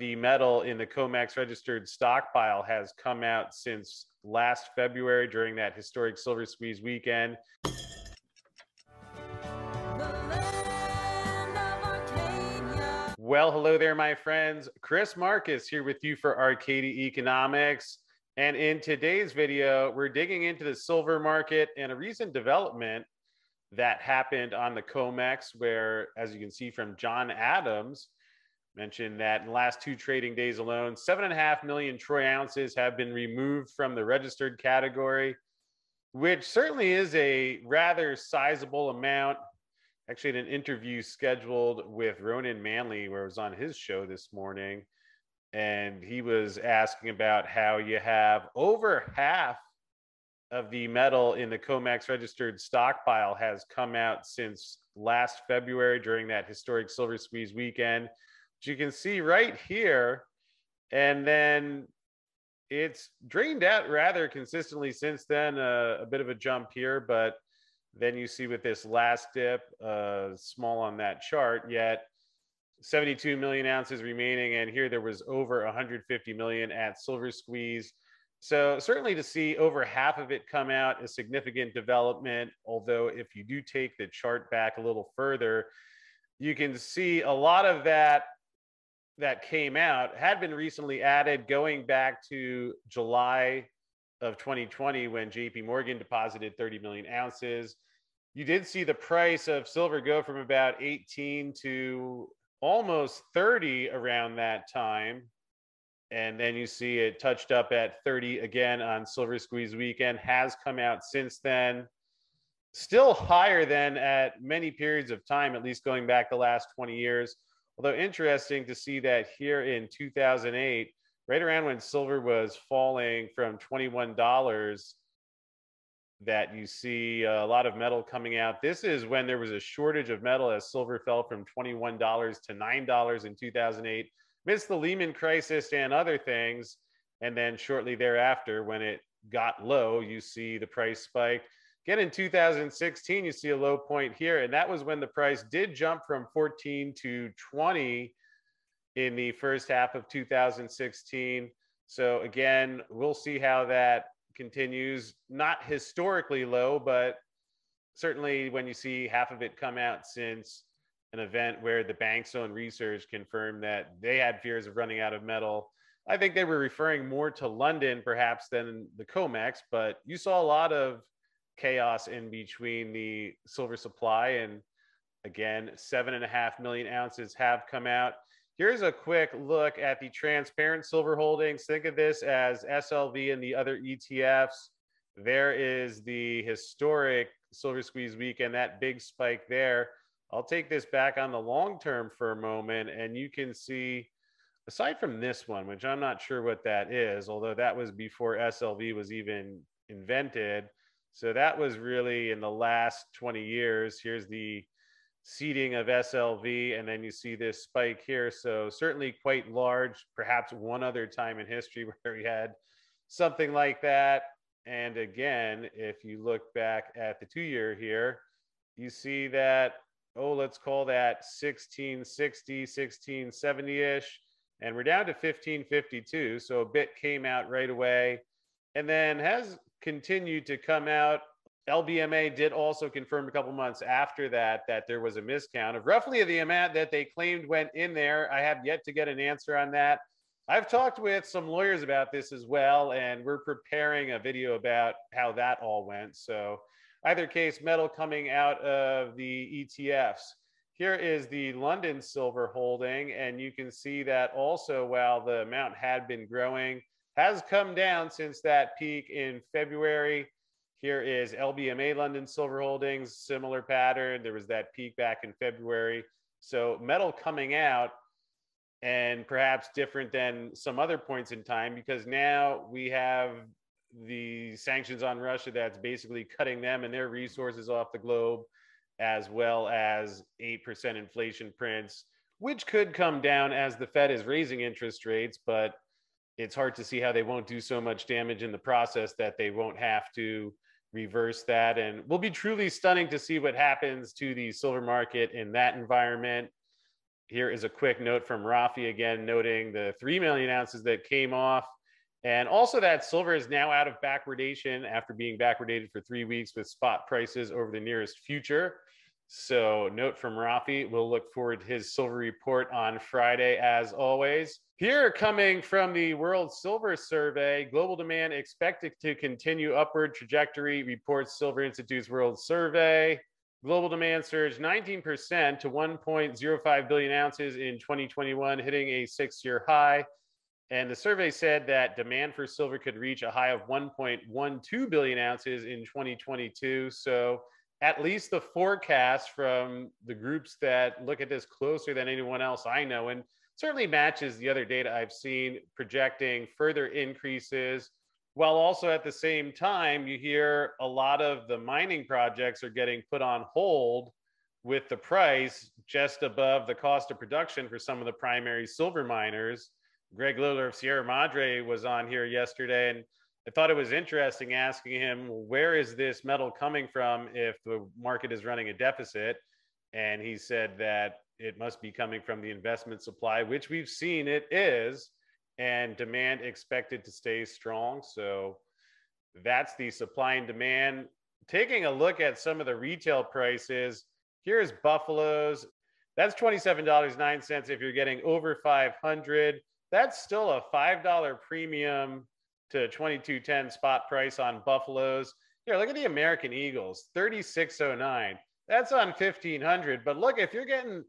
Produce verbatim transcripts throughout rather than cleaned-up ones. the metal in the COMEX registered stockpile has come out since last February during that historic silver squeeze weekend. Well, hello there, my friends. Chris Marcus here with you for Arcadia Economics. And in today's video, we're digging into the silver market and a recent development that happened on the COMEX, where, as you can see from John Adams, mentioned that in the last two trading days alone, seven and a half million troy ounces have been removed from the registered category, which certainly is a rather sizable amount. Actually, in an interview scheduled with Ronan Manley, where it was on his show this morning, and he was asking about how you have over half of the metal in the COMEX registered stockpile has come out since last February during that historic silver squeeze weekend, which you can see right here. And then it's drained out rather consistently since then, uh, a bit of a jump here, but then you see with this last dip, uh, small on that chart, yet seventy-two million ounces remaining. And here there was over one hundred fifty million at Silver Squeeze. So certainly to see over half of it come out is significant development. Although if you do take the chart back a little further, you can see a lot of that that came out had been recently added going back to July of twenty twenty, when J P Morgan deposited thirty million ounces. You did see the price of silver go from about eighteen to almost thirty around that time. And then you see it touched up at thirty again on Silver Squeeze weekend, has come out since then. Still higher than at many periods of time, at least going back the last twenty years. Although interesting to see that here in two thousand eight, right around when silver was falling from twenty-one dollars, that you see a lot of metal coming out. This is when there was a shortage of metal as silver fell from twenty-one dollars to nine dollars in two thousand eight, amidst the Lehman crisis and other things. And then shortly thereafter, when it got low, you see the price spike. Again, in two thousand sixteen, you see a low point here. And that was when the price did jump from fourteen to twenty in the first half of two thousand sixteen. So again, we'll see how that continues. Not historically low, but certainly when you see half of it come out since an event where the bank's own research confirmed that they had fears of running out of metal. I think they were referring more to London perhaps than the COMEX, but you saw a lot of chaos in between the silver supply. And again, seven and a half million ounces have come out. Here's a quick look at the transparent silver holdings. Think of this as S L V and the other E T Fs. There is the historic Silver Squeeze weekend, that big spike there. I'll take this back on the long term for a moment, and you can see, aside from this one, which I'm not sure what that is, although that was before S L V was even invented. So that was really in the last twenty years. Here's the seeding of S L V, and then you see this spike here. So certainly quite large, perhaps one other time in history where we had something like that. And again, if you look back at the two-year here, you see that, oh, let's call that sixteen sixty, sixteen seventy-ish, and we're down to fifteen fifty-two. So a bit came out right away and then has continued to come out. L B M A did also confirm a couple months after that that there was a miscount of roughly the amount that they claimed went in there. I have yet to get an answer on that. I've talked with some lawyers about this as well, and we're preparing a video about how that all went. So either case, metal coming out of the E T Fs. Here is the London silver holding, and you can see that also while the amount had been growing, has come down since that peak in February. Here is L B M A London Silver Holdings, similar pattern. There was that peak back in February. So metal coming out, and perhaps different than some other points in time, because now we have the sanctions on Russia that's basically cutting them and their resources off the globe, as well as eight percent inflation prints, which could come down as the Fed is raising interest rates, but it's hard to see how they won't do so much damage in the process that they won't have to reverse that. And will be truly stunning to see what happens to the silver market in that environment. Here is a quick note from Rafi again, noting the three million ounces that came off. And also that silver is now out of backwardation after being backwardated for three weeks with spot prices over the nearest future. So note from Rafi, we'll look forward to his silver report on Friday as always. Here coming from the World Silver Survey, global demand expected to continue upward trajectory, reports Silver Institute's World Survey. Global demand surged nineteen percent to one point zero five billion ounces in twenty twenty-one, hitting a six-year high. And the survey said that demand for silver could reach a high of one point one two billion ounces in twenty twenty-two. So at least the forecast from the groups that look at this closer than anyone else I know, and certainly matches the other data I've seen projecting further increases, while also at the same time, you hear a lot of the mining projects are getting put on hold with the price just above the cost of production for some of the primary silver miners. Greg Lillard of Sierra Madre was on here yesterday, and I thought it was interesting asking him, where is this metal coming from if the market is running a deficit? And he said that it must be coming from the investment supply, which we've seen it is. And demand expected to stay strong. So that's the supply and demand. Taking a look at some of the retail prices, here's Buffalo's. That's twenty-seven dollars and nine cents if you're getting over five hundred. That's still a five dollar premium to twenty-two ten spot price on Buffalo's. Here, look at the American Eagles, thirty-six oh nine. That's on fifteen hundred. But look, if you're getting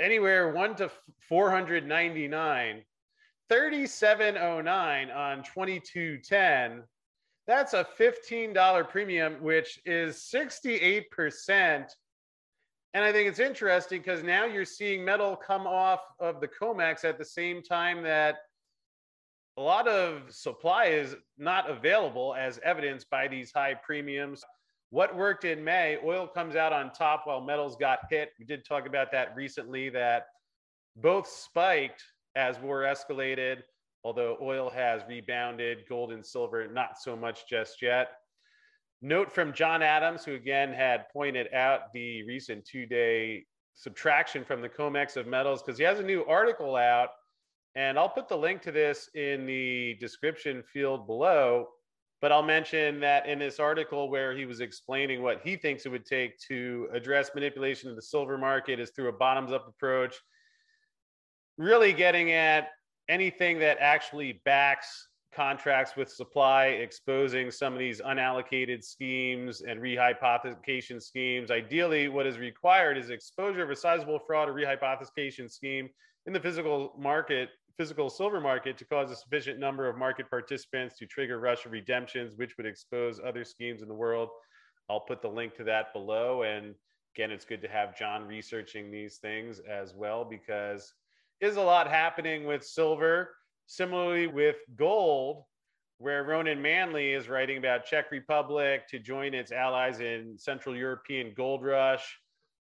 anywhere one to four ninety-nine, thirty-seven oh nine on twenty-two ten, that's a fifteen dollar premium, which is sixty-eight percent. And I think it's interesting because now you're seeing metal come off of the COMEX at the same time that a lot of supply is not available, as evidenced by these high premiums. What worked in May, oil comes out on top while metals got hit. We did talk about that recently, that both spiked as war escalated, although oil has rebounded, gold and silver, not so much just yet. Note from John Adams, who again had pointed out the recent two-day subtraction from the COMEX of metals, because he has a new article out, and I'll put the link to this in the description field below, but I'll mention that in this article where he was explaining what he thinks it would take to address manipulation of the silver market is through a bottoms-up approach, really getting at anything that actually backs contracts with supply, exposing some of these unallocated schemes and rehypothecation schemes. Ideally, what is required is exposure of a sizable fraud or rehypothecation scheme in the physical market, physical silver market, to cause a sufficient number of market participants to trigger rush of redemptions, which would expose other schemes in the world. I'll put the link to that below. And again, it's good to have John researching these things as well, because is a lot happening with silver. Similarly with gold, where Ronan Manley is writing about Czech Republic to join its allies in Central European gold rush,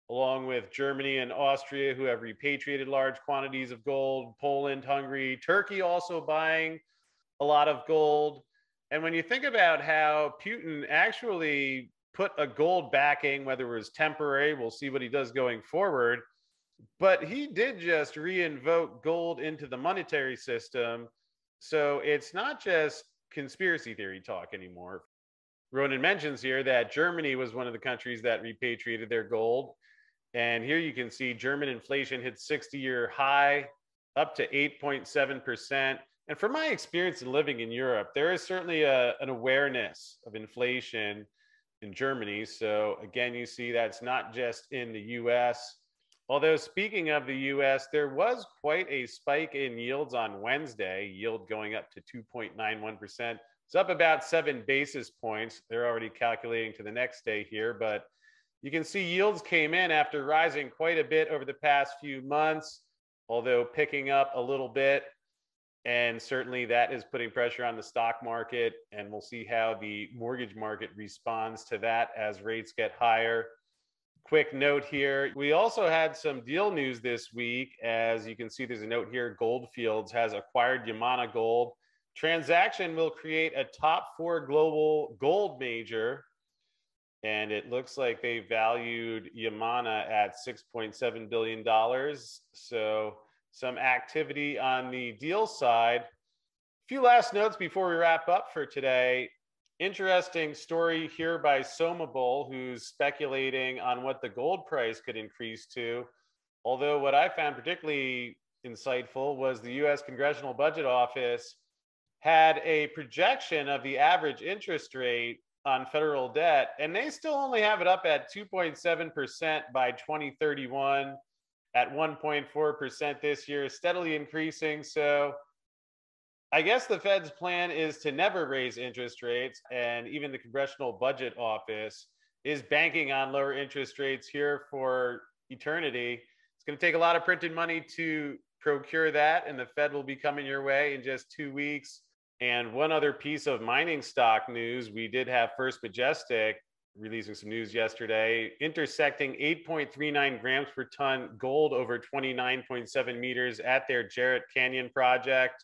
along with Germany and Austria, who have repatriated large quantities of gold, Poland, Hungary, Turkey also buying a lot of gold. And when you think about how Putin actually put a gold backing, whether it was temporary, we'll see what he does going forward, but he did just reinvoke gold into the monetary system. So it's not just conspiracy theory talk anymore. Ronan mentions here that Germany was one of the countries that repatriated their gold. And here you can see German inflation hit sixty-year high, up to eight point seven percent. And from my experience in living in Europe, there is certainly a, an awareness of inflation in Germany. So again, you see that's not just in the U S, although speaking of the U S, there was quite a spike in yields on Wednesday, yield going up to two point nine one percent. It's up about seven basis points. They're already calculating to the next day here, but you can see yields came in after rising quite a bit over the past few months, although picking up a little bit. And certainly that is putting pressure on the stock market. And we'll see how the mortgage market responds to that as rates get higher. Quick note here, we also had some deal news this week. As you can see, there's a note here, Goldfields has acquired Yamana Gold. Transaction will create a top four global gold major. And it looks like they valued Yamana at six point seven billion dollars. So some activity on the deal side. A few last notes before we wrap up for today. Interesting story here by Soma Bull, who's speculating on what the gold price could increase to. Although what I found particularly insightful was the U S Congressional Budget Office had a projection of the average interest rate on federal debt, and they still only have it up at two point seven percent by twenty thirty-one, at one point four percent this year, steadily increasing. So I guess the Fed's plan is to never raise interest rates, and even the Congressional Budget Office is banking on lower interest rates here for eternity. It's going to take a lot of printed money to procure that, and the Fed will be coming your way in just two weeks. And one other piece of mining stock news, we did have First Majestic releasing some news yesterday, intersecting eight point three nine grams per ton gold over twenty-nine point seven meters at their Jerritt Canyon project.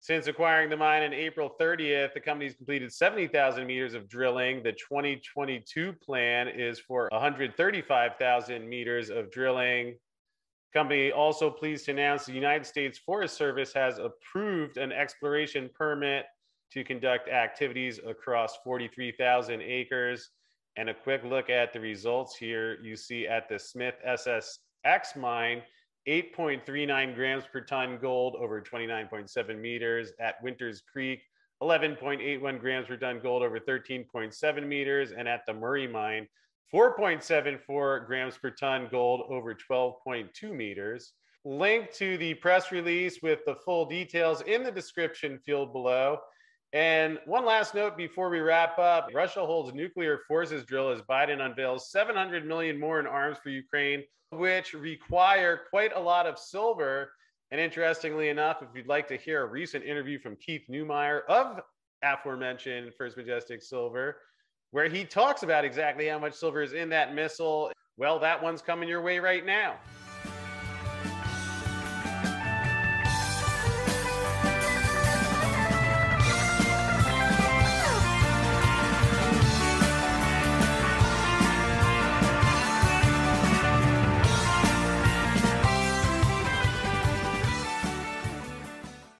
Since acquiring the mine on April thirtieth, the company's completed seventy thousand meters of drilling. The twenty twenty-two plan is for one hundred thirty-five thousand meters of drilling. Company also pleased to announce the United States Forest Service has approved an exploration permit to conduct activities across forty-three thousand acres. And a quick look at the results here, you see at the Smith S S X mine, eight point three nine grams per ton gold over twenty-nine point seven meters. At Winters Creek, eleven point eight one grams per ton gold over thirteen point seven meters. And at the Murray mine, four point seven four grams per ton gold over twelve point two meters. Link to the press release with the full details in the description field below. And one last note before we wrap up, Russia holds nuclear forces drill as Biden unveils seven hundred million more in arms for Ukraine, which require quite a lot of silver. And interestingly enough, if you'd like to hear a recent interview from Keith Neumeyer of aforementioned First Majestic Silver, where he talks about exactly how much silver is in that missile, well, that one's coming your way right now.